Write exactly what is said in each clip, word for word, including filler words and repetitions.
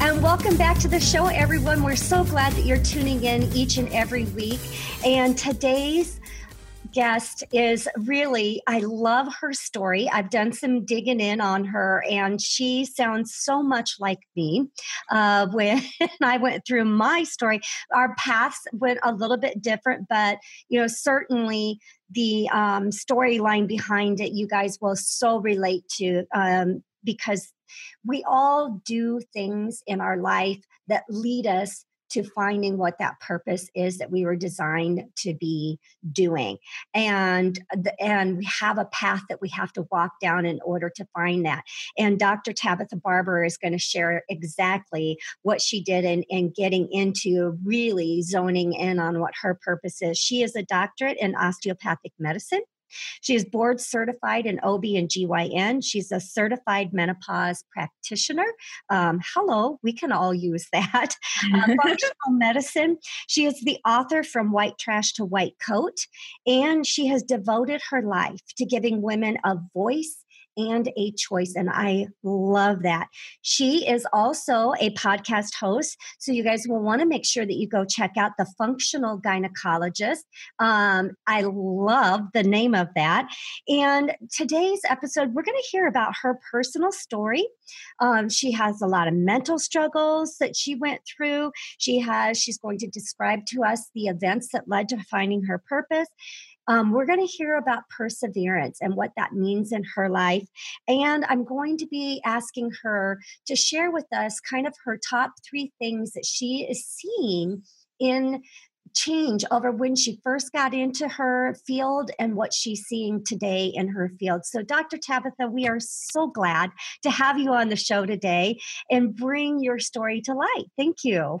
And welcome back to the show, everyone. We're so glad that you're tuning in each and every week. And today's guest is really, I love her story. I've done some digging in on her, and she sounds so much like me. Uh, when I went through my story, our paths went a little bit different, but you know, certainly the um, storyline behind it, you guys will so relate to um, because we all do things in our life that lead us to finding what that purpose is that we were designed to be doing. And, the, and we have a path that we have to walk down in order to find that. And Doctor Tabatha Barber is going to share exactly what she did and in, in getting into really zoning in on what her purpose is. She is a doctorate in osteopathic medicine. She is board certified in O B and G Y N. She's a certified menopause practitioner. Um, hello, we can all use that. Uh, functional medicine. She is the author From White Trash to White Coat, and she has devoted her life to giving women a voice and a choice. And I love that. She is also a podcast host. So you guys will want to make sure that you go check out The Functional Gynecologist. Um, I love the name of that. And today's episode, we're going to hear about her personal story. Um, she has a lot of mental struggles that she went through. She has, she's going to describe to us the events that led to finding her purpose. Um, we're going to hear about perseverance and what that means in her life. And I'm going to be asking her to share with us kind of her top three things that she is seeing in change over when she first got into her field and what she's seeing today in her field. So Doctor Tabatha, we are so glad to have you on the show today and bring your story to light. Thank you.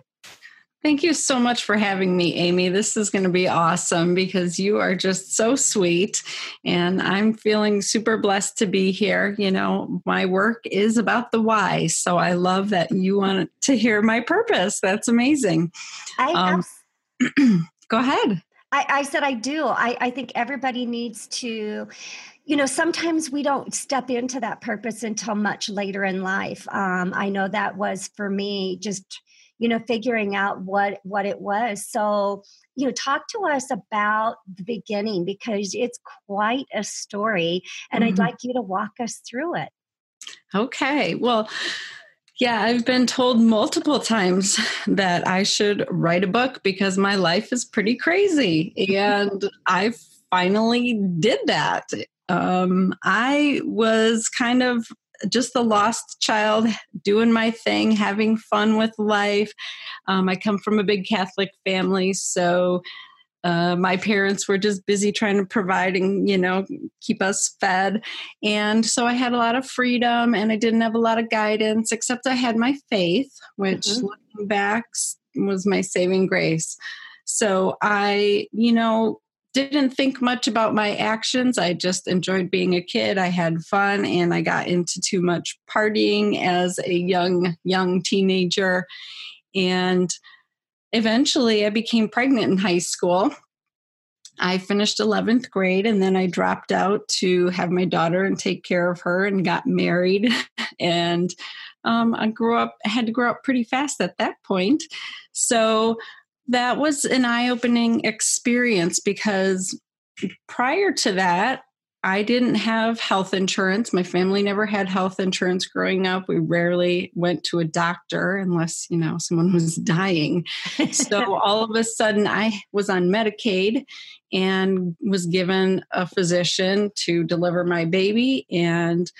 Thank you so much for having me, Amy. This is going to be awesome because you are just so sweet, and I'm feeling super blessed to be here. You know, my work is about the why, so I love that you want to hear my purpose. That's amazing. I um, abs- Go ahead. I, I said I do. I, I think everybody needs to... You know, sometimes we don't step into that purpose until much later in life. Um, I know that was for me just... you know, figuring out what, what it was. So, you know, talk to us about the beginning because it's quite a story and mm-hmm. I'd like you to walk us through it. Okay. Well, yeah, I've been told multiple times that I should write a book because my life is pretty crazy. And I finally did that. Um, I was kind of just the lost child, doing my thing, having fun with life. Um, I come from a big Catholic family, so uh, my parents were just busy trying to provide and, you know, keep us fed. And so I had a lot of freedom, and I didn't have a lot of guidance, except I had my faith, which mm-hmm. looking back was my saving grace. So I, you know, didn't think much about my actions. I just enjoyed being a kid. I had fun, and I got into too much partying as a young, young teenager. And eventually I became pregnant in high school. I finished eleventh grade, and then I dropped out to have my daughter and take care of her and got married. And um, I grew up, I had to grow up pretty fast at that point. So that was an eye-opening experience because prior to that, I didn't have health insurance. My family never had health insurance growing up. We rarely went to a doctor unless, you know, someone was dying. So all of a sudden I was on Medicaid and was given a physician to deliver my baby, and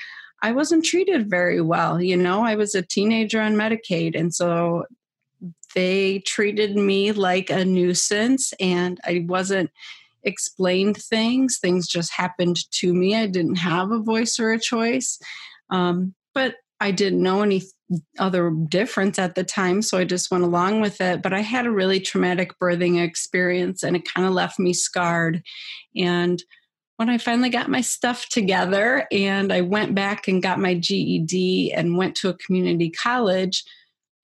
I wasn't treated very well. You know, I was a teenager on Medicaid, and so they treated me like a nuisance, and I wasn't explained things. Things just happened to me. I didn't have a voice or a choice, um, but I didn't know any other difference at the time, so I just went along with it. But I had a really traumatic birthing experience, and it kind of left me scarred. And when I finally got my stuff together and I went back and got my G E D and went to a community college,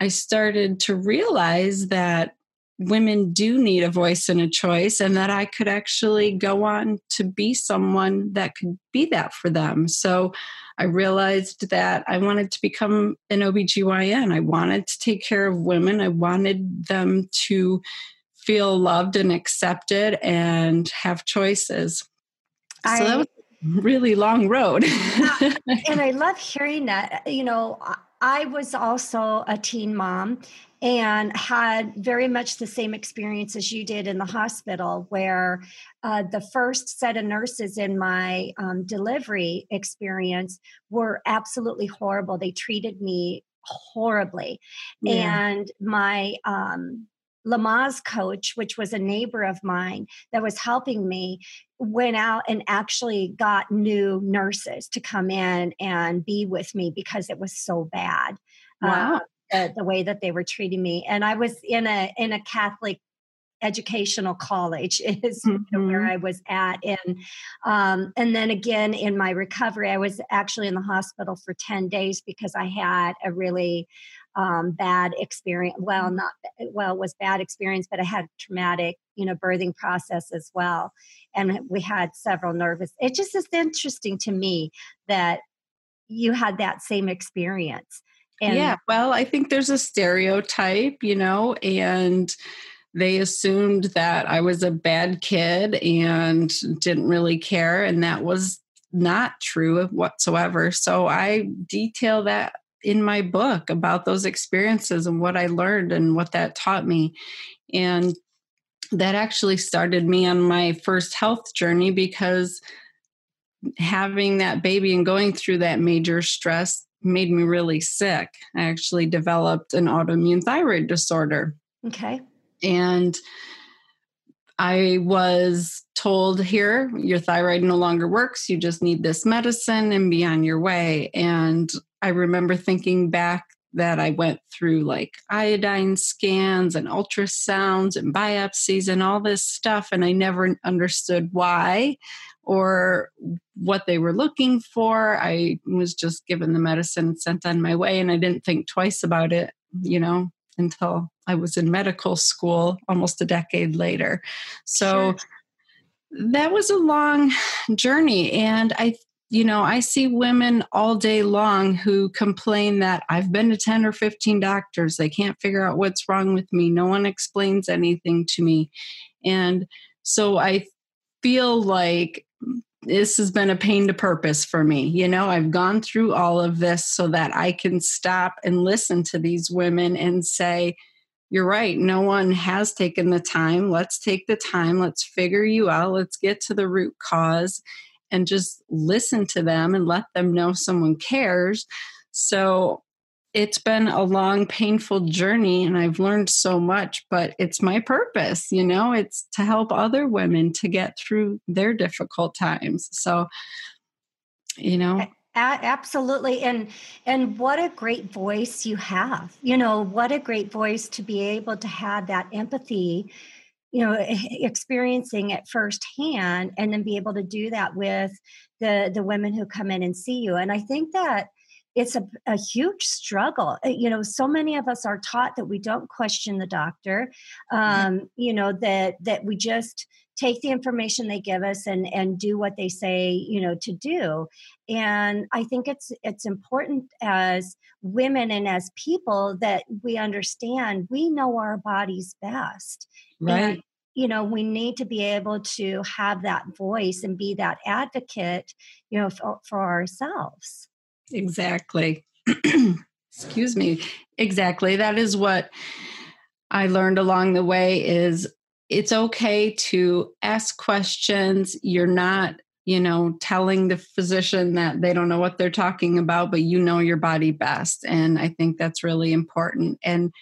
I started to realize that women do need a voice and a choice, and that I could actually go on to be someone that could be that for them. So I realized that I wanted to become an O B G Y N. I wanted to take care of women. I wanted them to feel loved and accepted and have choices. I, so that was a really long road. And I love hearing that. You know, I was also a teen mom and had very much the same experience as you did in the hospital, where uh, the first set of nurses in my um, delivery experience were absolutely horrible. They treated me horribly. Yeah. And my um, Lamaze coach, which was a neighbor of mine that was helping me, went out and actually got new nurses to come in and be with me because it was so bad. Wow. Uh, The, the way that they were treating me. And I was in a in a Catholic educational college is mm-hmm. where I was at. And um, and then again, in my recovery, I was actually in the hospital for ten days because I had a really um, bad experience. Well, not well, it was bad experience, but I had a traumatic, you know, birthing process as well. And we had several nervous. It just is interesting to me that you had that same experience. And yeah, well, I think there's a stereotype, you know, and they assumed that I was a bad kid and didn't really care. And that was not true whatsoever. So I detail that in my book about those experiences and what I learned and what that taught me. And that actually started me on my first health journey, because having that baby and going through that major stress made me really sick. I actually developed an autoimmune thyroid disorder. Okay. And I was told, here, your thyroid no longer works. You just need this medicine and be on your way. And I remember thinking back that I went through like iodine scans and ultrasounds and biopsies and all this stuff. And I never understood why or what they were looking for. I was just given the medicine, sent on my way, and I didn't think twice about it, you know, until I was in medical school almost a decade later. So sure. That was a long journey. And I, you know, I see women all day long who complain that I've been to ten or fifteen doctors. They can't figure out what's wrong with me. No one explains anything to me. And so I feel like this has been a pain to purpose for me. You know, I've gone through all of this so that I can stop and listen to these women and say, you're right. No one has taken the time. Let's take the time. Let's figure you out. Let's get to the root cause and just listen to them and let them know someone cares. So it's been a long, painful journey, and I've learned so much, but it's my purpose, you know, it's to help other women to get through their difficult times. So, you know. Absolutely. And, and what a great voice you have, you know, what a great voice to be able to have that empathy, you know, experiencing it firsthand, and then be able to do that with the, the women who come in and see you. And I think that it's a, a huge struggle. You know, so many of us are taught that we don't question the doctor, um, you know, that that we just take the information they give us and and do what they say, you know, to do. And I think it's it's important as women and as people that we understand we know our bodies best. Right. And, you know, we need to be able to have that voice and be that advocate, you know, for, for ourselves. Exactly. Excuse me. Exactly. That is what I learned along the way, is it's okay to ask questions. You're not, you know, telling the physician that they don't know what they're talking about, but you know your body best. And I think that's really important. And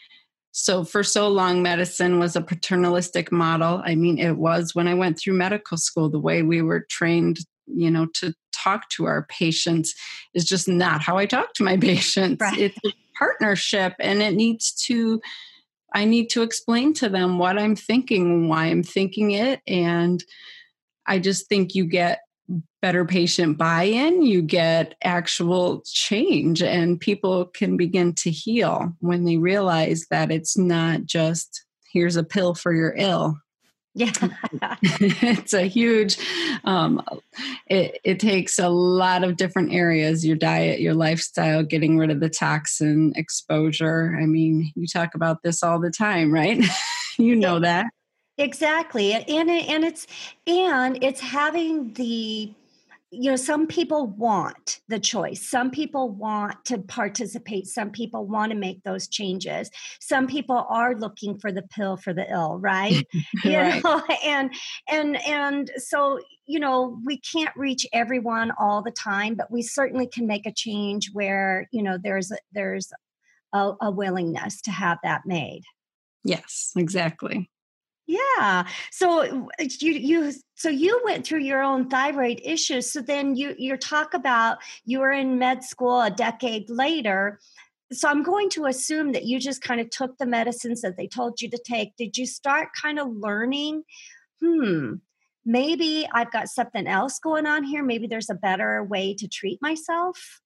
so for so long, medicine was a paternalistic model. I mean, it was when I went through medical school, the way we were trained, you know, to talk to our patients is just not how I talk to my patients. Right. It's partnership, and it needs to, I need to explain to them what I'm thinking, why I'm thinking it. And I just think you get better patient buy-in, you get actual change, and people can begin to heal when they realize that it's not just, here's a pill for your ill. Yeah. It's a huge, um, it, it takes a lot of different areas, your diet, your lifestyle, getting rid of the toxin exposure. I mean, you talk about this all the time, right? You know that. Exactly. And, and it's, and it's having the, you know, some people want the choice. Some people want to participate. Some people want to make those changes. Some people are looking for the pill for the ill, right? You right. know, and, and, and so, you know, we can't reach everyone all the time, but we certainly can make a change where, you know, there's, a, there's a, a willingness to have that made. Yes, exactly. Yeah. So you, you, so you went through your own thyroid issues. So then you, you talk about you were in med school a decade later. So I'm going to assume that you just kind of took the medicines that they told you to take. Did you start kind of learning, hmm, maybe I've got something else going on here. Maybe there's a better way to treat myself.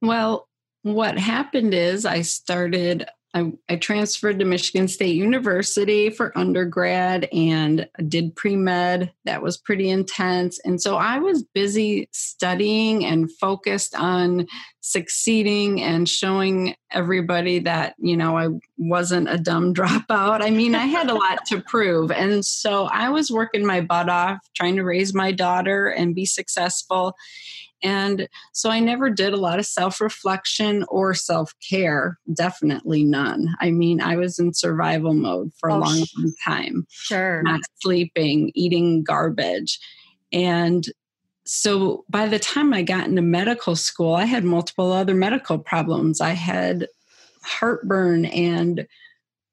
Well, what happened is I started I, I transferred to Michigan State University for undergrad and did pre-med. That was pretty intense. And so I was busy studying and focused on succeeding and showing everybody that, you know, I wasn't a dumb dropout. I mean, I had a lot to prove. And so I was working my butt off, trying to raise my daughter and be successful. And so I never did a lot of self-reflection or self-care, definitely none. I mean, I was in survival mode for a oh, long, long time. Sure. Not sleeping, eating garbage. And so by the time I got into medical school, I had multiple other medical problems. I had heartburn and,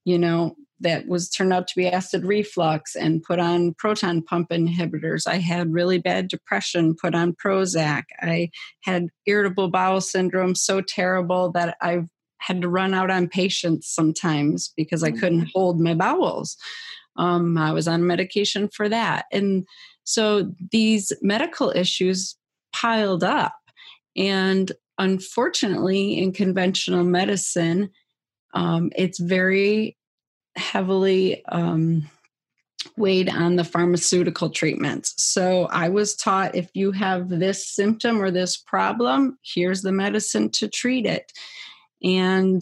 you know, that was turned out to be acid reflux and put on proton pump inhibitors. I had really bad depression, put on Prozac. I had irritable bowel syndrome so terrible that I had to run out on patients sometimes because I couldn't hold my bowels. Um, I was on medication for that. And so these medical issues piled up. And unfortunately, in conventional medicine, um, it's very heavily um, weighed on the pharmaceutical treatments. So I was taught, if you have this symptom or this problem, here's the medicine to treat it. And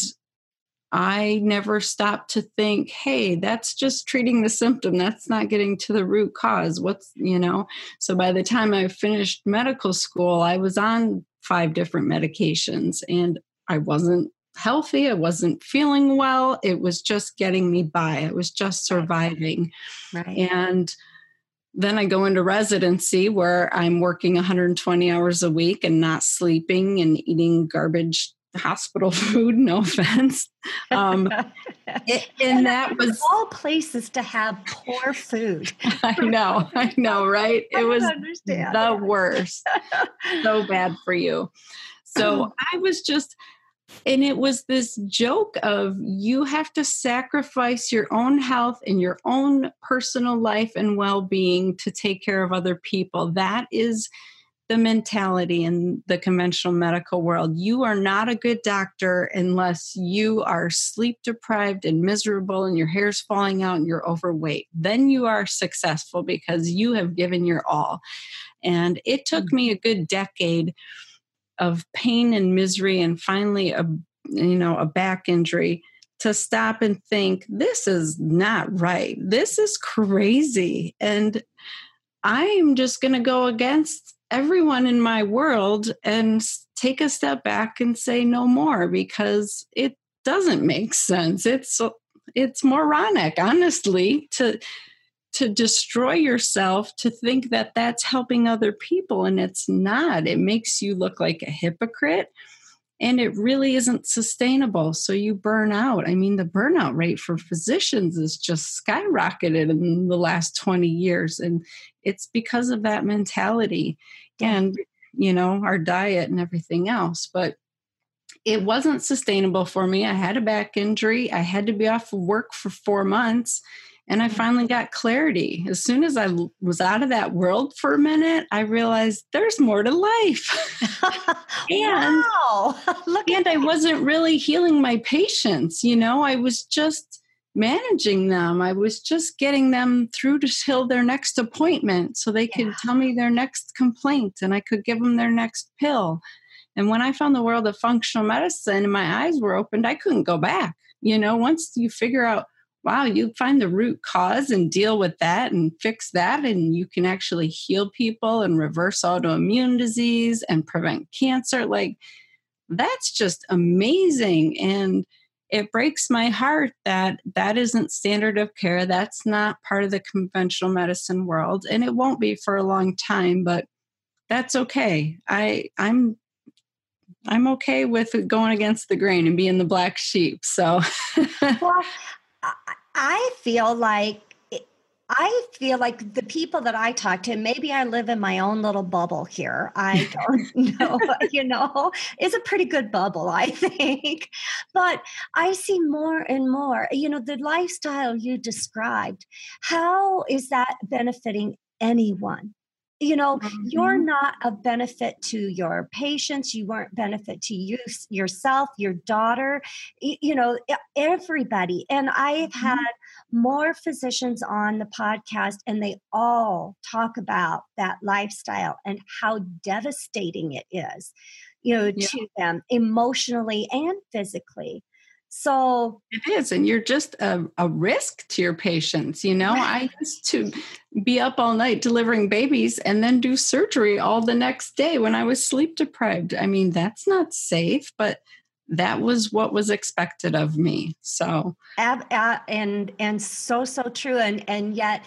I never stopped to think, hey, that's just treating the symptom. That's not getting to the root cause. What's, you know, so by the time I finished medical school, I was on five different medications and I wasn't healthy. I wasn't feeling well. It was just getting me by. It was just surviving. Right. And then I go into residency where I'm working one hundred twenty hours a week and not sleeping and eating garbage hospital food. No offense. Um, it, and that was all places to have poor food. I know. I know. Right. It was understand. the worst. So bad for you. So I was just, and it was this joke of you have to sacrifice your own health and your own personal life and well-being to take care of other people. That is the mentality in the conventional medical world. You are not a good doctor unless you are sleep deprived and miserable and your hair's falling out and you're overweight. Then you are successful because you have given your all. And it took me a good decade of pain and misery and finally a, you know, a back injury to stop and think, this is not right. This is crazy. And I'm just going to go against everyone in my world and take a step back and say no more, because it doesn't make sense. It's, it's moronic, honestly, to, to destroy yourself, to think that that's helping other people. And it's not. It makes you look like a hypocrite and it really isn't sustainable. So you burn out. I mean, the burnout rate for physicians is just skyrocketed in the last twenty years. And it's because of that mentality and, you know, our diet and everything else. But It wasn't sustainable for me. I had a back injury. I had to be off of work for four months. And I finally got clarity. As soon as I was out of that world for a minute, I realized there's more to life. and wow. Look and I wasn't really healing my patients. You know, I was just managing them. I was just getting them through to till their next appointment so they could yeah. tell me their next complaint and I could give them their next pill. And when I found the world of functional medicine and my eyes were opened, I couldn't go back. You know, once you figure out, wow, you find the root cause and deal with that and fix that. And you can actually heal people and reverse autoimmune disease and prevent cancer. Like, that's just amazing. And it breaks my heart that that isn't standard of care. That's not part of the conventional medicine world. And it won't be for a long time, but that's okay. I, I'm I'm okay with going against the grain and being the black sheep. So... well, I feel like I feel like the people that I talk to, maybe I live in my own little bubble here. I don't know, you know, it's a pretty good bubble, I think. But I see more and more, you know, the lifestyle you described, how is that benefiting anyone? You know, mm-hmm. you're not a benefit to your patients. You weren't benefit to you, yourself, your daughter, you know, everybody. And I've mm-hmm. had more physicians on the podcast and they all talk about that lifestyle and how devastating it is, you know, yeah. to them emotionally and physically. So it is. And you're just a, a risk to your patients. You know, I used to be up all night delivering babies and then do surgery all the next day when I was sleep deprived. I mean, that's not safe, but that was what was expected of me. So ab, ab, and and so, so true. And and yet,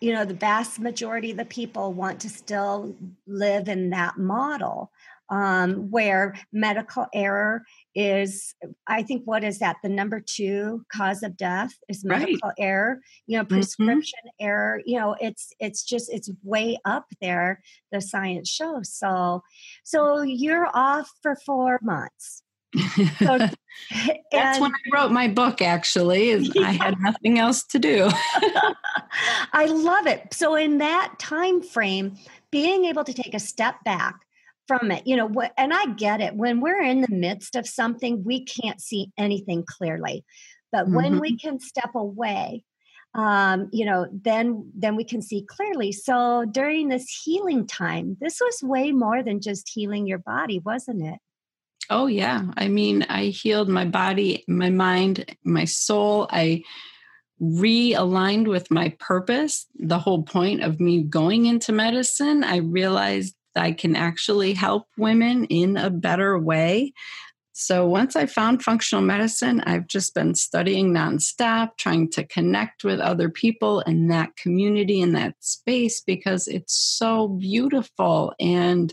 you know, the vast majority of the people want to still live in that model. Um, where medical error is, I think, what is that? The number two cause of death is medical right. error, you know, prescription mm-hmm. error, you know, it's, it's just, it's way up there. The science shows. So, so you're off for four months. So, that's and, when I wrote my book, actually, is yeah. I had nothing else to do. I love it. So in that time frame, being able to take a step back from it, you know, what, and I get it. When we're in the midst of something, we can't see anything clearly. But mm-hmm. when we can step away, um, you know, then then we can see clearly. So during this healing time, this was way more than just healing your body, wasn't it? Oh yeah. I mean, I healed my body, my mind, my soul. I realigned with my purpose. The whole point of me going into medicine, I realized I can actually help women in a better way. So once I found functional medicine, I've just been studying nonstop, trying to connect with other people in that community, in that space, because it's so beautiful and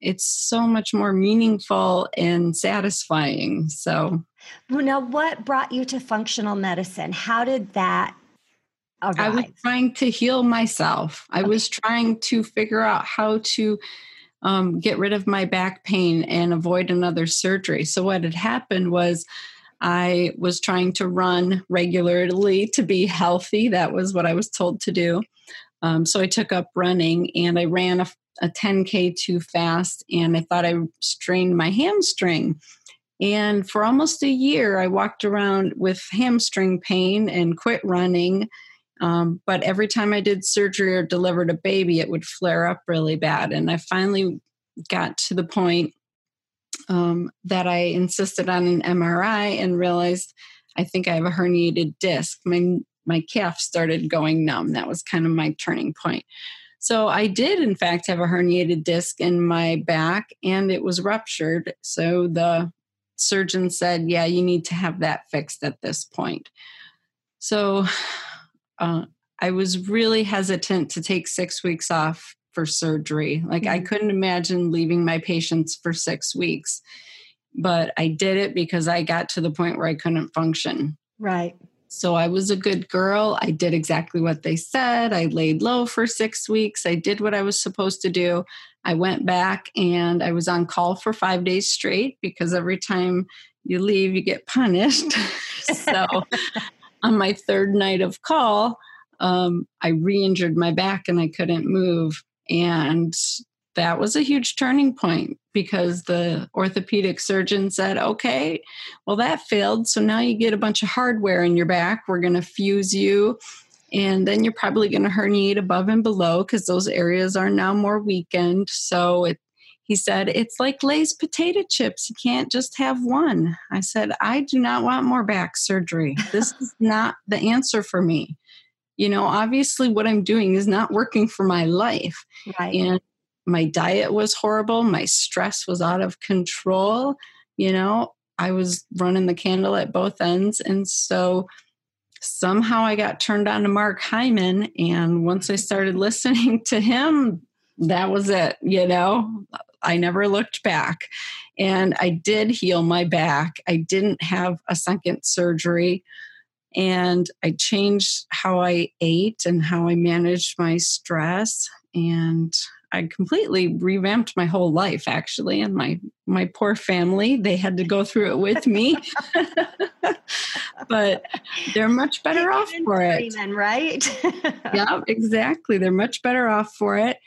it's so much more meaningful and satisfying. So now what brought you to functional medicine? How did that Right. I was trying to heal myself. I okay. was trying to figure out how to um, get rid of my back pain and avoid another surgery. So what had happened was I was trying to run regularly to be healthy. That was what I was told to do. Um, so I took up running and I ran a, a ten K too fast and I thought I strained my hamstring. And for almost a year, I walked around with hamstring pain and quit running. Um, but every time I did surgery or delivered a baby, it would flare up really bad. And I finally got to the point um, that I insisted on an M R I and realized I think I have a herniated disc. My my calf started going numb. That was kind of my turning point. So I did, in fact, have a herniated disc in my back, and it was ruptured. So the surgeon said, yeah, you need to have that fixed at this point. So... Uh, I was really hesitant to take six weeks off for surgery. Like, I couldn't imagine leaving my patients for six weeks, but I did it because I got to the point where I couldn't function. Right. So I was a good girl. I did exactly what they said. I laid low for six weeks. I did what I was supposed to do. I went back and I was on call for five days straight because every time you leave, you get punished. So on my third night of call, um, I re-injured my back and I couldn't move. And that was a huge turning point because the orthopedic surgeon said, okay, well, that failed. So now you get a bunch of hardware in your back. We're going to fuse you. And then you're probably going to herniate above and below because those areas are now more weakened. So it, he said, it's like Lay's potato chips. You can't just have one. I said, I do not want more back surgery. This is not the answer for me. You know, obviously what I'm doing is not working for my life. Right. And my diet was horrible. My stress was out of control. You know, I was running the candle at both ends. And so somehow I got turned on to Mark Hyman. And once I started listening to him, that was it. You know, I never looked back. And I did heal my back. I didn't have a second surgery. And I changed how I ate and how I managed my stress. And I completely revamped my whole life, actually. And my, my poor family, they had to go through it with me. But they're much better off for it. Then, right? Yeah, exactly. They're much better off for it.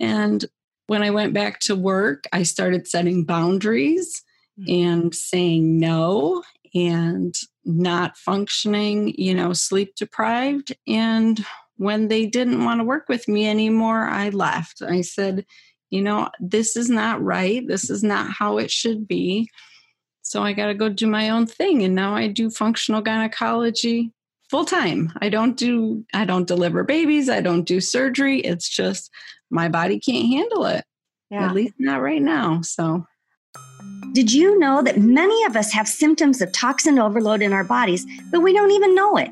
And when I went back to work, I started setting boundaries and saying no and not functioning, you know, sleep deprived. And when they didn't want to work with me anymore, I left. I said, you know, this is not right. This is not how it should be. So I got to go do my own thing. And now I do functional gynecology full time. I don't do, I don't deliver babies. I don't do surgery. It's just my body can't handle it. Yeah. At least not right now. So. Did you know that many of us have symptoms of toxin overload in our bodies, but we don't even know it?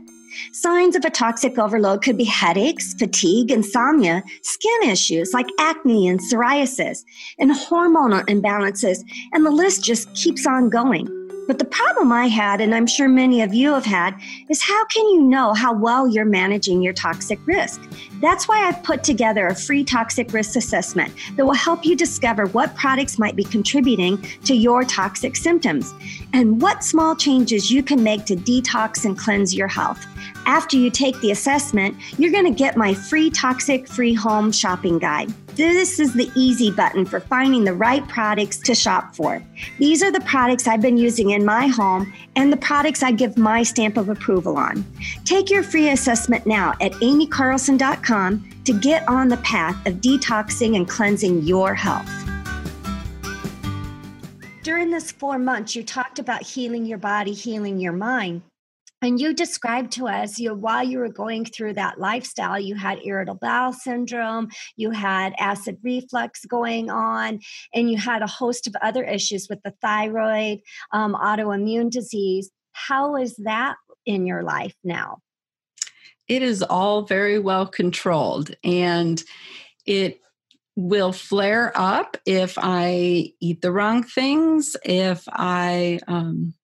Signs of a toxic overload could be headaches, fatigue, insomnia, skin issues like acne and psoriasis, and hormonal imbalances, and the list just keeps on going. But the problem I had, and I'm sure many of you have had, is how can you know how well you're managing your toxic risk? That's why I've put together a free toxic risk assessment that will help you discover what products might be contributing to your toxic symptoms and what small changes you can make to detox and cleanse your health. After you take the assessment, you're going to get my free toxic free home shopping guide. This is the easy button for finding the right products to shop for. These are the products I've been using in my home and the products I give my stamp of approval on. Take your free assessment now at amy carlson dot com to get on the path of detoxing and cleansing your health. During this four months, you talked about healing your body, healing your mind. And you described to us, you know, while you were going through that lifestyle, you had irritable bowel syndrome, you had acid reflux going on, and you had a host of other issues with the thyroid, um, autoimmune disease. How is that in your life now? It is all very well controlled, and it will flare up if I eat the wrong things, if I... Um,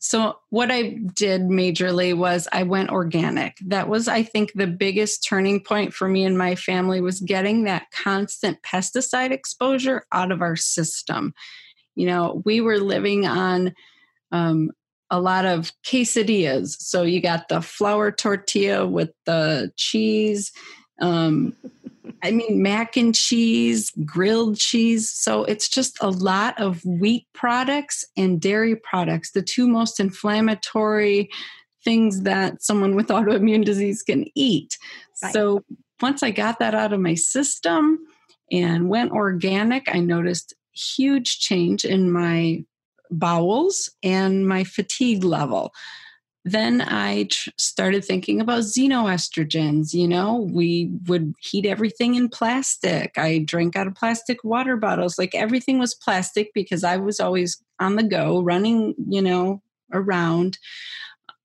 So what I did majorly was I went organic. That was, I think, the biggest turning point for me and my family was getting that constant pesticide exposure out of our system. You know, we were living on um, a lot of quesadillas. So you got the flour tortilla with the cheese, um, I mean, mac and cheese, grilled cheese. So it's just a lot of wheat products and dairy products, the two most inflammatory things that someone with autoimmune disease can eat. Right. So once I got that out of my system and went organic, I noticed huge change in my bowels and my fatigue level. Then I tr- started thinking about xenoestrogens. You know, we would heat everything in plastic. I drank out of plastic water bottles. Like everything was plastic because I was always on the go, running, you know, around.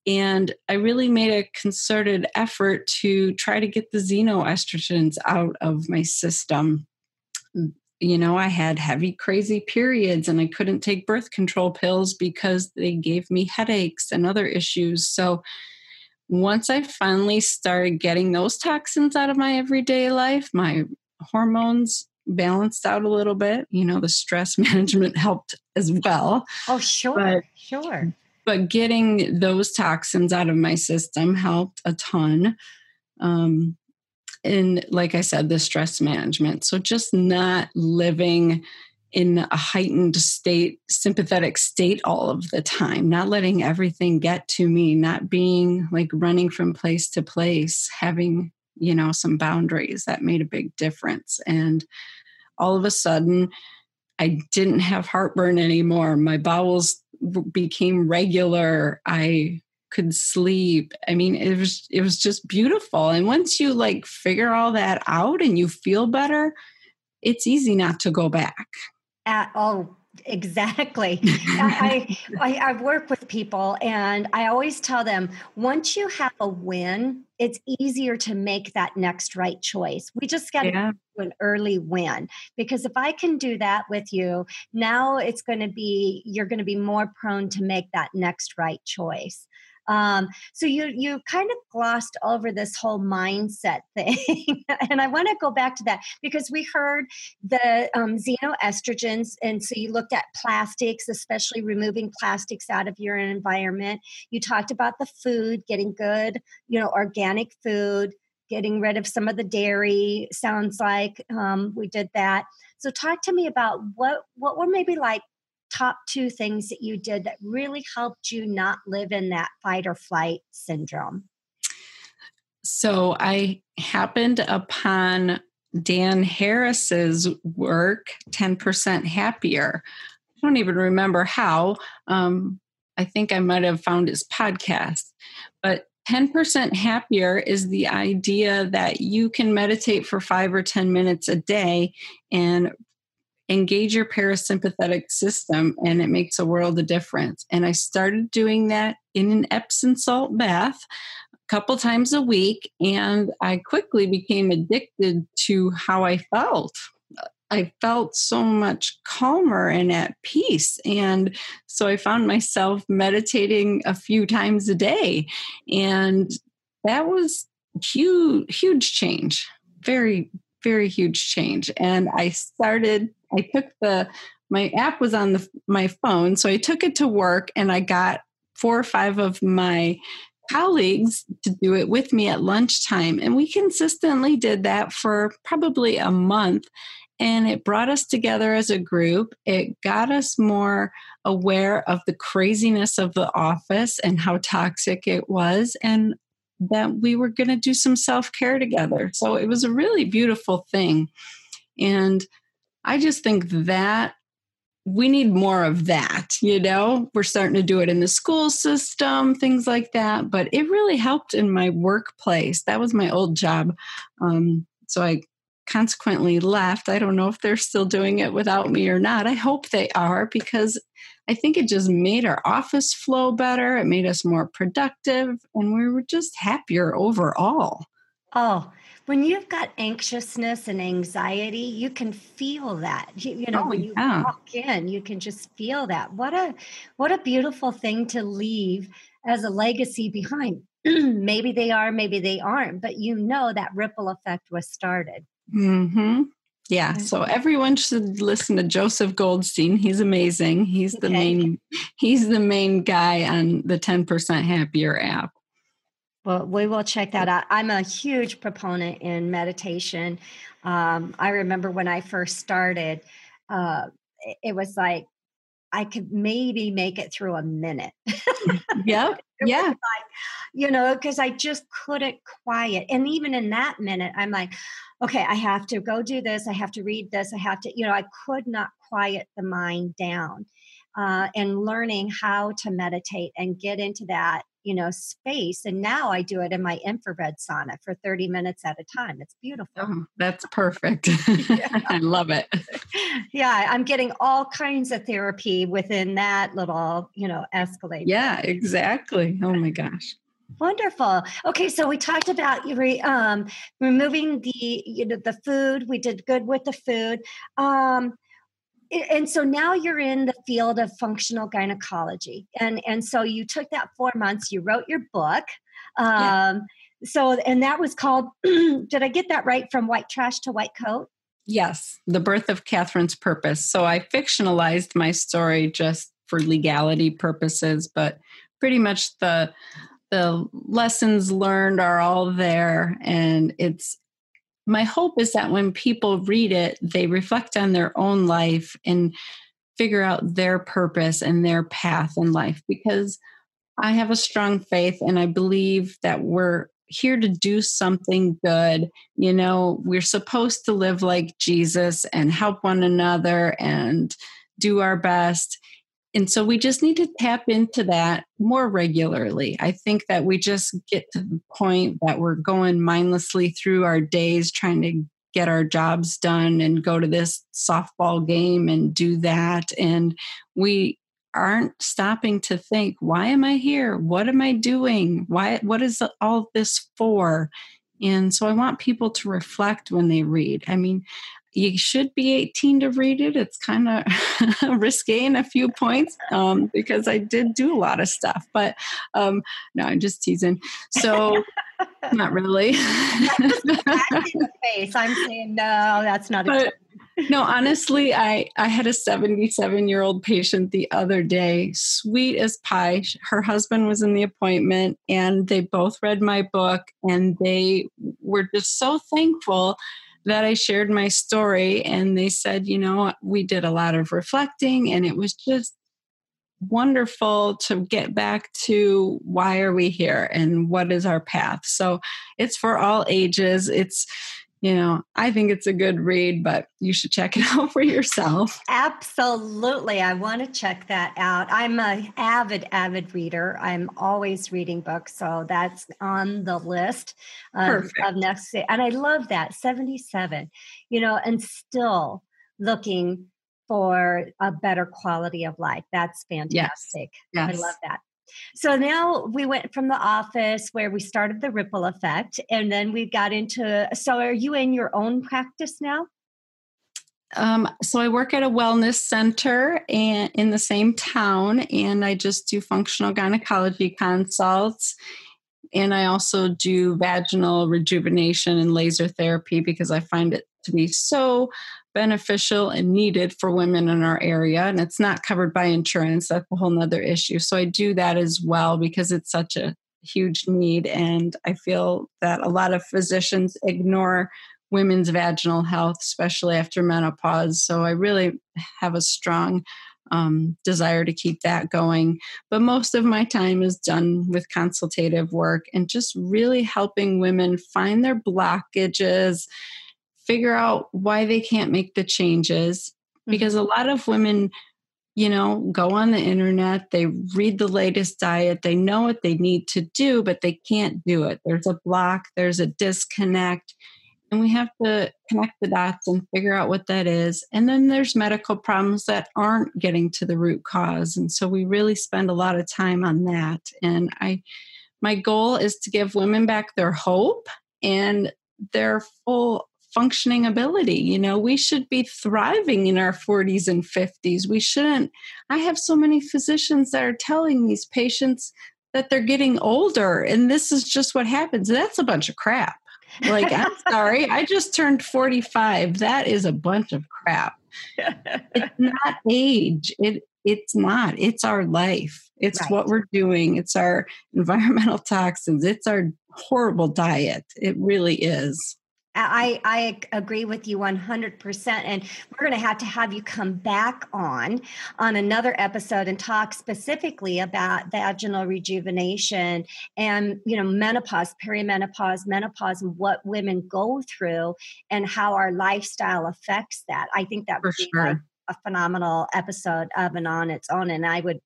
And I really made a concerted effort to try to get the xenoestrogens out of my system. You know, I had heavy, crazy periods and I couldn't take birth control pills because they gave me headaches and other issues. So once I finally started getting those toxins out of my everyday life, my hormones, balanced out a little bit. You know, the stress management helped as well. Oh, sure. But, sure. But getting those toxins out of my system helped a ton. Um, and like I said, the stress management. So just not living in a heightened state, sympathetic state all of the time, not letting everything get to me, not being like running from place to place, having, you know, some boundaries. That made a big difference. And all of a sudden, I didn't have heartburn anymore. My bowels became regular. I could sleep. I mean, it was it was just beautiful. And once you like figure all that out and you feel better, it's easy not to go back. At all. Exactly. I, I I work with people and I always tell them, once you have a win, it's easier to make that next right choice. We just got to yeah. do an early win, because if I can do that with you, now it's going to be, you're going to be more prone to make that next right choice. Um, so you you kind of glossed over this whole mindset thing, and I want to go back to that, because we heard the um, xenoestrogens, and so you looked at plastics, especially removing plastics out of your environment. You talked about the food, getting good, you know, organic food, getting rid of some of the dairy. Sounds like um, we did that. So talk to me about what what were maybe like top two things that you did that really helped you not live in that fight or flight syndrome? So I happened upon Dan Harris's work, ten percent Happier. I don't even remember how. Um, I think I might have found his podcast. But ten percent Happier is the idea that you can meditate for five or ten minutes a day and engage your parasympathetic system, and it makes a world of difference. And I started doing that in an Epsom salt bath a couple times a week, and I quickly became addicted to how I felt. I felt so much calmer and at peace. And so I found myself meditating a few times a day. And that was huge, huge change. Very, very huge change. And I started I took the, my app was on the, my phone, so I took it to work, and I got four or five of my colleagues to do it with me at lunchtime. And we consistently did that for probably a month, and it brought us together as a group. It got us more aware of the craziness of the office and how toxic it was, and that we were going to do some self-care together. So it was a really beautiful thing. And I just think that we need more of that, you know? We're starting to do it in the school system, things like that. But it really helped in my workplace. That was my old job. Um, so I consequently left. I don't know if they're still doing it without me or not. I hope they are, because I think it just made our office flow better. It made us more productive, and we were just happier overall. Oh, when you've got anxiousness and anxiety, you can feel that. You, you know, oh, when you yeah. walk in, you can just feel that. What a what a beautiful thing to leave as a legacy behind. Maybe they are, maybe they aren't, but you know that ripple effect was started. Mm-hmm. Yeah. So everyone should listen to Joseph Goldstein. He's amazing. He's the okay. main he's the main guy on the ten percent Happier app. Well, we will check that out. I'm a huge proponent in meditation. Um, I remember when I first started, uh, it was like I could maybe make it through a minute. Yeah, yeah. Like, you know, because I just couldn't quiet. And even in that minute, I'm like, okay, I have to go do this. I have to read this. I have to, you know, I could not quiet the mind down. Uh, and learning how to meditate and get into that, you know, space. And now I do it in my infrared sauna for thirty minutes at a time. It's beautiful. Oh, that's perfect. Yeah. I love it. Yeah. I'm getting all kinds of therapy within that little, you know, escalator. Yeah, exactly. Oh my gosh. Wonderful. Okay. So we talked about um, removing the, you know, the food. We did good with the food. Um, And so now you're in the field of functional gynecology. And, and so you took that four months, you wrote your book. Um, yeah. So, and that was called, did I get that right? From White Trash to White Coat? Yes, the birth of Catherine's purpose. So I fictionalized my story just for legality purposes, but pretty much the the lessons learned are all there. And it's my hope is that when people read it, they reflect on their own life and figure out their purpose and their path in life, because I have a strong faith and I believe that we're here to do something good. You know, we're supposed to live like Jesus and help one another and do our best. And so we just need to tap into that more regularly. I think that we just get to the point that we're going mindlessly through our days trying to get our jobs done and go to this softball game and do that. And we aren't stopping to think, why am I here? What am I doing? Why? What is all this for? And so I want people to reflect when they read. I mean, you should be eighteen to read it. It's kind of risque in a few points um, because I did do a lot of stuff. But um, no, I'm just teasing. So not really. That's the face. I'm saying, no, that's not but, a joke. No, honestly, I, I had a seventy-seven-year-old patient the other day, sweet as pie. Her husband was in the appointment, and they both read my book, and they were just so thankful that I shared my story. And they said, you know, we did a lot of reflecting, and it was just wonderful to get back to why are we here and what is our path. So it's for all ages. It's You know, I think it's a good read, but you should check it out for yourself. Absolutely. I want to check that out. I'm an avid, avid reader. I'm always reading books. So that's on the list um, of next. And I love that. seventy-seven, you know, and still looking for a better quality of life. That's fantastic. Yes. Yes. I love that. So now we went from the office where we started the ripple effect, and then we got into, so are you in your own practice now? Um, so I work at a wellness center and in the same town, and I just do functional gynecology consults. And I also do vaginal rejuvenation and laser therapy because I find it to be so beneficial and needed for women in our area. And it's not covered by insurance. That's a whole nother issue. So I do that as well because it's such a huge need. And I feel that a lot of physicians ignore women's vaginal health, especially after menopause. So I really have a strong um, desire to keep that going. But most of my time is done with consultative work and just really helping women find their blockages, figure out why they can't make the changes, because a lot of women, you know, go on the internet, they read the latest diet, they know what they need to do, but they can't do it. There's a block, there's a disconnect, and we have to connect the dots and figure out what that is. And then there's medical problems that aren't getting to the root cause. And so we really spend a lot of time on that. And I, my goal is to give women back their hope and their full functioning ability. You know, we should be thriving in our forties and fifties. We shouldn't. I have so many physicians that are telling these patients that they're getting older and this is just what happens. That's a bunch of crap. Like, I'm sorry, I just turned forty-five. That is a bunch of crap. It's not age. It It's not. It's our life. It's right. What we're doing. It's our environmental toxins. It's our horrible diet. It really is. I, I agree with you one hundred percent. And we're going to have to have you come back on on another episode and talk specifically about vaginal rejuvenation and, you know, menopause, perimenopause, menopause, and what women go through and how our lifestyle affects that. I think that would For be sure. like a phenomenal episode of and on its own. And I would,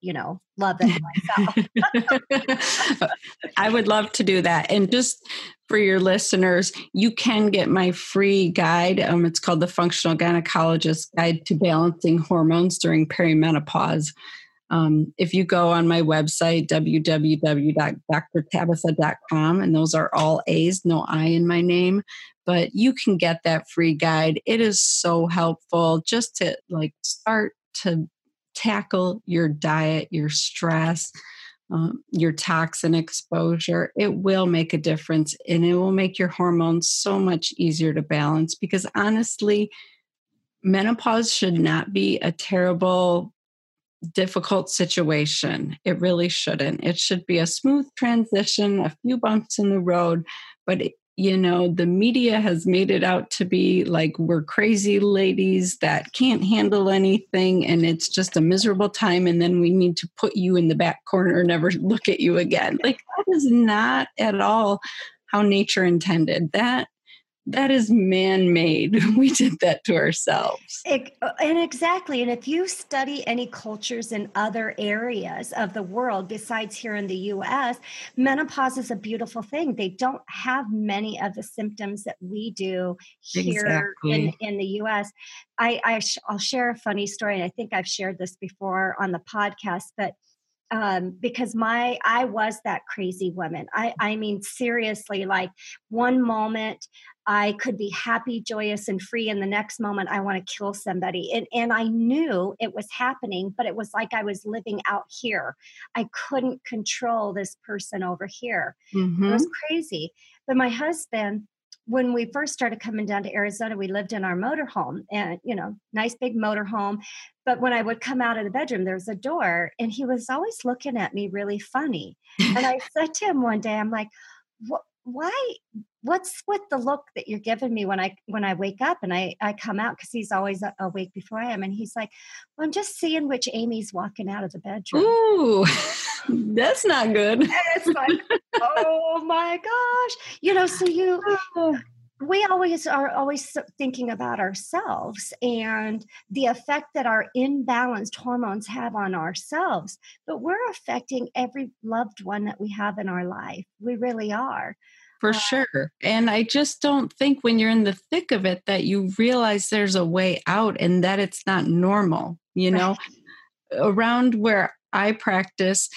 you know, love it myself. I would love to do that. And just for your listeners, you can get my free guide. Um, it's called The Functional Gynecologist Guide to Balancing Hormones During Perimenopause. Um, if you go on my website, w w w dot d r tabatha dot com, and those are all A's, no I in my name, but you can get that free guide. It is so helpful just to like start to tackle your diet, your stress, um, your toxin exposure, it will make a difference, and it will make your hormones so much easier to balance, because honestly, menopause should not be a terrible, difficult situation. It really shouldn't. It should be a smooth transition, a few bumps in the road, but it, you know, the media has made it out to be like we're crazy ladies that can't handle anything, and it's just a miserable time, and then we need to put you in the back corner and never look at you again. Like, that is not at all how nature intended. That that is man-made. We did that to ourselves. It, and exactly. And if you study any cultures in other areas of the world, besides here in the U S, menopause is a beautiful thing. They don't have many of the symptoms that we do here exactly. in, in the U S. I, I sh- I'll share a funny story, and I think I've shared this before on the podcast, but Um, because my, I was that crazy woman. I, I mean, seriously, like one moment I could be happy, joyous, and free. And the next moment I want to kill somebody. And, and I knew it was happening, but it was like I was living out here. I couldn't control this person over here. Mm-hmm. It was crazy. But my husband, when we first started coming down to Arizona, we lived in our motorhome, and, you know, nice big motorhome. But when I would come out of the bedroom, there was a door, and he was always looking at me really funny. And I said to him one day, I'm like, why, what's with the look that you're giving me when I, when I wake up and I, I come out? Cause he's always awake before I am. And he's like, well, I'm just seeing which Amy's walking out of the bedroom. Ooh, that's not good. And it's like, oh my gosh. You know, so you, we always are always thinking about ourselves and the effect that our imbalanced hormones have on ourselves, but we're affecting every loved one that we have in our life. We really are. For uh, sure. And I just don't think when you're in the thick of it that you realize there's a way out and that it's not normal, you know, right. Around where I practice,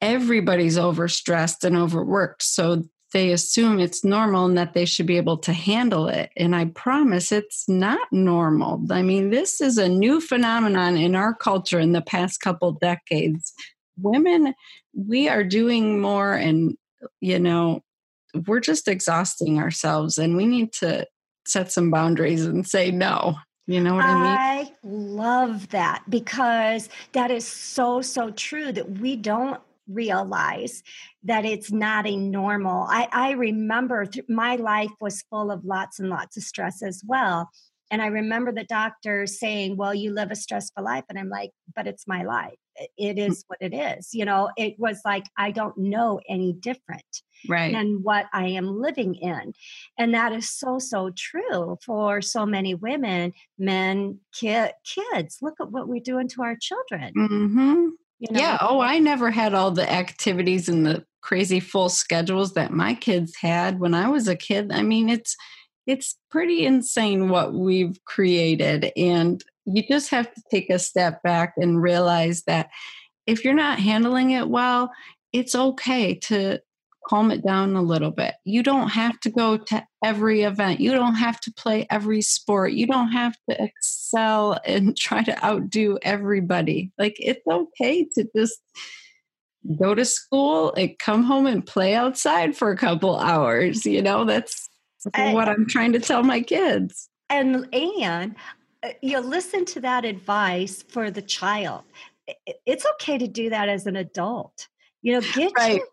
everybody's overstressed and overworked. So they assume it's normal and that they should be able to handle it. And I promise it's not normal. I mean, this is a new phenomenon in our culture in the past couple decades. Women, we are doing more and, you know, we're just exhausting ourselves, and we need to set some boundaries and say no. You know what I mean? I love that, because that is so, so true that we don't realize that it's not a normal. I, I remember th- my life was full of lots and lots of stress as well. And I remember the doctor saying, well, you live a stressful life. And I'm like, but it's my life. It is what it is. You know, it was like, I don't know any different right. than what I am living in. And that is so, so true for so many women, men, ki- kids. Look at what we're doing to our children. Mm-hmm. You know? Yeah. Oh, I never had all the activities and the crazy full schedules that my kids had when I was a kid. I mean, it's it's pretty insane what we've created. And you just have to take a step back and realize that if you're not handling it well, it's okay to calm it down a little bit. You don't have to go to every event. You don't have to play every sport. You don't have to excel and try to outdo everybody. Like, it's okay to just go to school and come home and play outside for a couple hours. You know, that's what I'm trying to tell my kids. And, and you listen to that advice for the child. It's okay to do that as an adult. You know, get right. your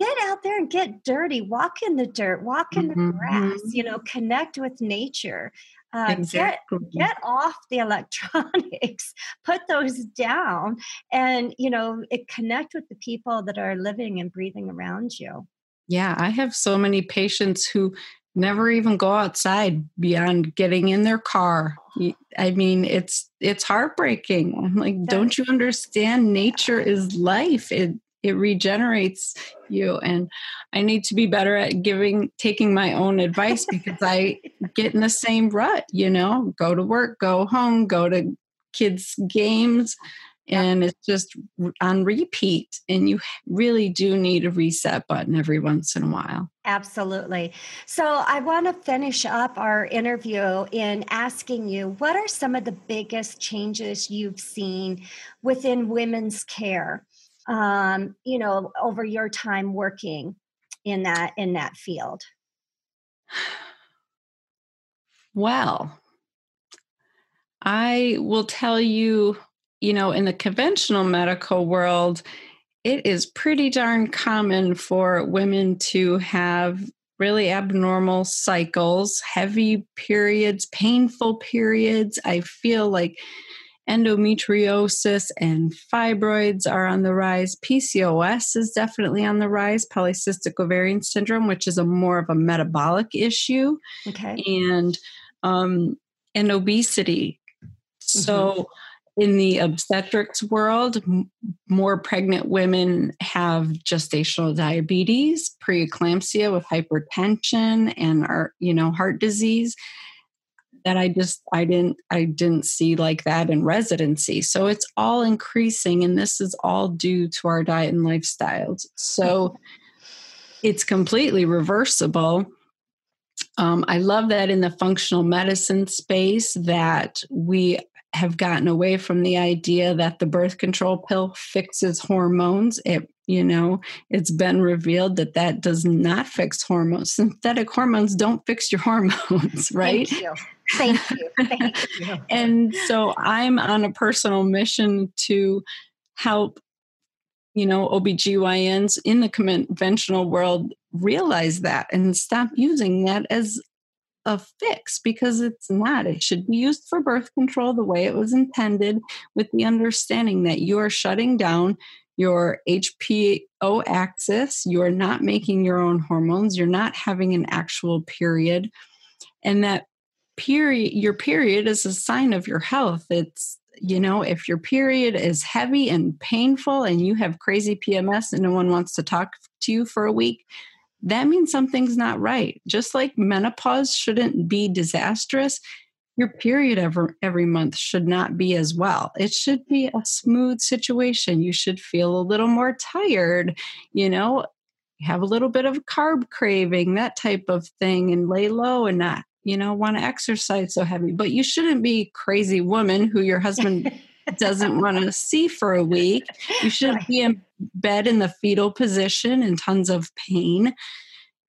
Get out there and get dirty, walk in the dirt, walk in the mm-hmm. grass, you know, connect with nature, uh, exactly. get, get off the electronics, put those down, and, you know, it, connect with the people that are living and breathing around you. Yeah. I have so many patients who never even go outside beyond getting in their car. I mean, it's, it's heartbreaking. I'm like, That's, don't you understand? Nature is life. It, It regenerates you. And I need to be better at giving, taking my own advice, because I get in the same rut, you know, go to work, go home, go to kids' games. And it's just on repeat. And you really do need a reset button every once in a while. Absolutely. So I want to finish up our interview in asking you, what are some of the biggest changes you've seen within women's care? um, you know, over your time working in that, in that field? Well, I will tell you, you know, in the conventional medical world, it is pretty darn common for women to have really abnormal cycles, heavy periods, painful periods. I feel like endometriosis and fibroids are on the rise. P C O S is definitely on the rise, polycystic ovarian syndrome, which is a more of a metabolic issue. Okay. And, um, and obesity. So mm-hmm. In the obstetrics world, m- more pregnant women have gestational diabetes, preeclampsia with hypertension, and are, you know, heart disease that I just, I didn't, I didn't see like that in residency. So it's all increasing, and this is all due to our diet and lifestyles. So it's completely reversible. Um, I love that in the functional medicine space that we have gotten away from the idea that the birth control pill fixes hormones. It, you know, it's been revealed that that does not fix hormones. Synthetic hormones don't fix your hormones, right? Thank you. Thank you. Thank you. And so I'm on a personal mission to help, you know, O B G Y Ns in the conventional world realize that and stop using that as a fix, because it's not. It should be used for birth control the way it was intended, with the understanding that you are shutting down your H P O axis, you're not making your own hormones, you're not having an actual period, and that period, your period is a sign of your health. It's, you know, if your period is heavy and painful and you have crazy P M S and no one wants to talk to you for a week, that means something's not right. Just like menopause shouldn't be disastrous, your period every, every month should not be as well. It should be a smooth situation. You should feel a little more tired, you know, have a little bit of carb craving, that type of thing, and lay low and not, you know, want to exercise so heavy. But you shouldn't be crazy woman who your husband doesn't want to see for a week. You shouldn't be in bed in the fetal position and tons of pain.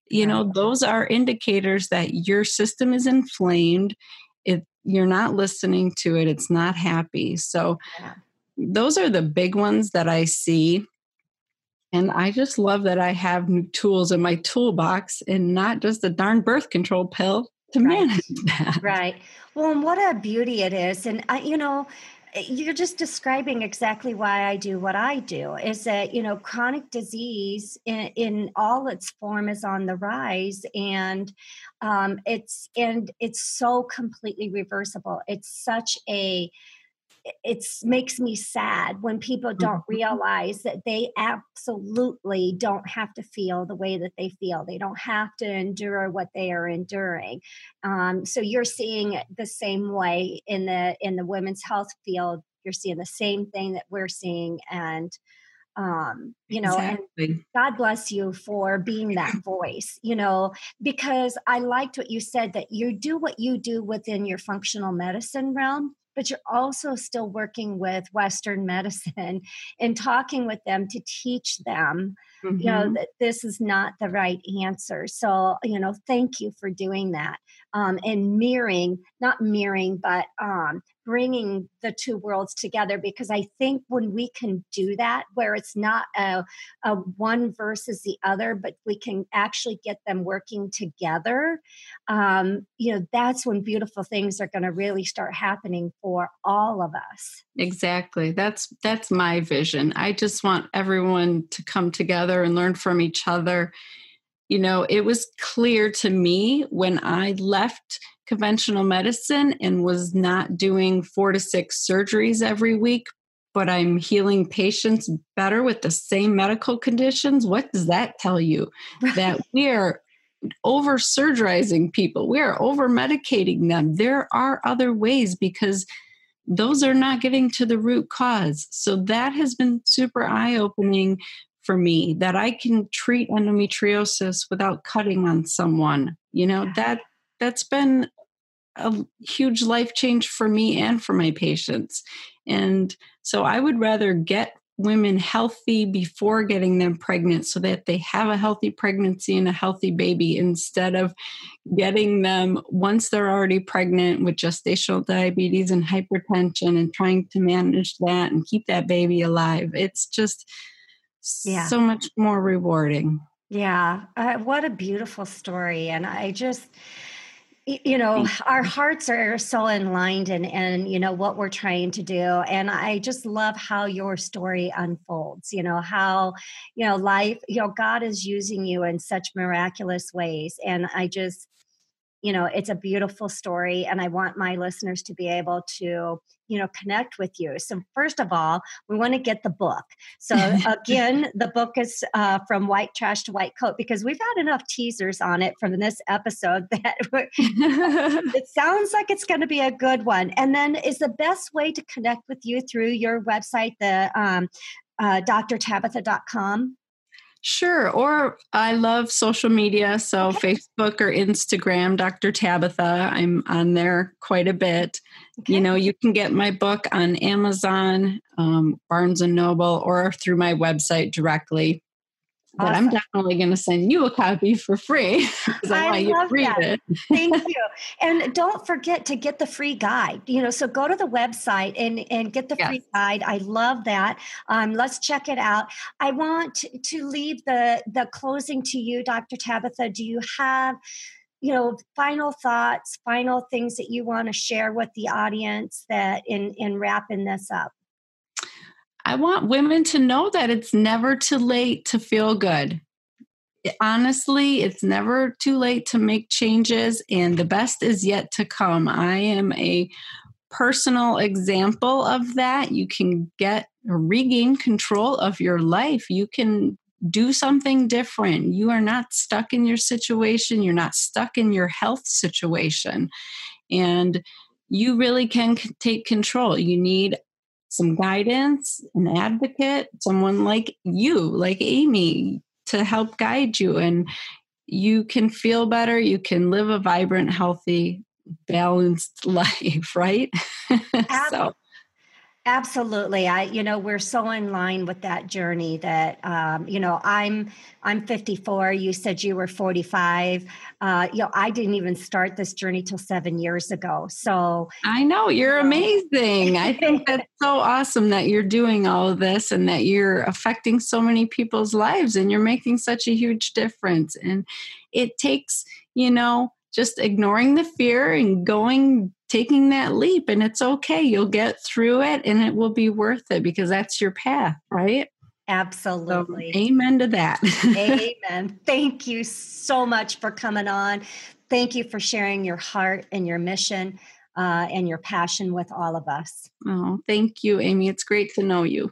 You know, those are indicators that your system is inflamed. It, you're not listening to it. It's not happy. So those are the big ones that I see. And I just love that I have new tools in my toolbox and not just a darn birth control pill to manage that. Right. Well, and what a beauty it is. And, I, you know, you're just describing exactly why I do what I do, is that, you know, chronic disease in, in all its form is on the rise, and um, it's, and it's so completely reversible. It's such a, it makes me sad when people don't realize that they absolutely don't have to feel the way that they feel. They don't have to endure what they are enduring. Um, so you're seeing it the same way in the in the women's health field. You're seeing the same thing that we're seeing, and um, you know, exactly. And God bless you for being that voice. You know, because I liked what you said, that you do what you do within your functional medicine realm, but you're also still working with Western medicine and talking with them to teach them, mm-hmm. you know, that this is not the right answer. So, you know, thank you for doing that. Um, and mirroring, not mirroring, but um, bringing the two worlds together, because I think when we can do that, where it's not a, a one versus the other, but we can actually get them working together, um, you know, that's when beautiful things are going to really start happening for all of us. Exactly. That's, that's my vision. I just want everyone to come together and learn from each other. You know, it was clear to me when I left conventional medicine and was not doing four to six surgeries every week, but I'm healing patients better with the same medical conditions. What does that tell you? That we are over surgerizing people. We are over medicating them. There are other ways, because those are not getting to the root cause. So that has been super eye-opening for me, that I can treat endometriosis without cutting on someone. You know, that that's been a huge life change for me and for my patients. And so I would rather get women healthy before getting them pregnant so that they have a healthy pregnancy and a healthy baby, instead of getting them once they're already pregnant with gestational diabetes and hypertension and trying to manage that and keep that baby alive. It's just yeah. so much more rewarding. Yeah. Uh, what a beautiful story. And I just... You know, our hearts are so aligned and, and, you know, what we're trying to do. And I just love how your story unfolds, you know, how, you know, life, you know, God is using you in such miraculous ways. And I just, you know, it's a beautiful story. And I want my listeners to be able to, you know, connect with you. So first of all, we want to get the book. So again, the book is uh, From White Trash to White Coat, because we've had enough teasers on it from this episode that it sounds like it's going to be a good one. And then is the best way to connect with you through your website, the um, uh, D R Tabatha dot com? Sure. Or I love social media. So okay. Facebook or Instagram, Doctor Tabatha. I'm on there quite a bit. Okay. You know, you can get my book on Amazon, um, Barnes and Noble, or through my website directly. Awesome. But I'm definitely going to send you a copy for free because I, I want you to read that. it. Thank you. And don't forget to get the free guide. You know, so go to the website and, and get the yes. free guide. I love that. Um, let's check it out. I want to leave the, the closing to you, Doctor Tabatha. Do you have, you know, final thoughts, final things that you want to share with the audience that in, in wrapping this up? I want women to know that it's never too late to feel good. Honestly, it's never too late to make changes, and the best is yet to come. I am a personal example of that. You can get or regain control of your life. You can do something different. You are not stuck in your situation. You're not stuck in your health situation, and you really can take control. You need some guidance, an advocate, someone like you, like Amy, to help guide you. And you can feel better. You can live a vibrant, healthy, balanced life, right? so. Absolutely. I, you know, we're so in line with that journey that, um, you know, I'm, I'm fifty-four. You said you were forty-five. Uh, you know, I didn't even start this journey till seven years ago. So I know you're you know. amazing. I think that's so awesome that you're doing all of this and that you're affecting so many people's lives and you're making such a huge difference. And it takes, you know, just ignoring the fear and going, taking that leap, and it's okay. You'll get through it and it will be worth it because that's your path, right? Absolutely. So, amen to that. Amen. Thank you so much for coming on. Thank you for sharing your heart and your mission uh, and your passion with all of us. Oh, thank you, Amy. It's great to know you.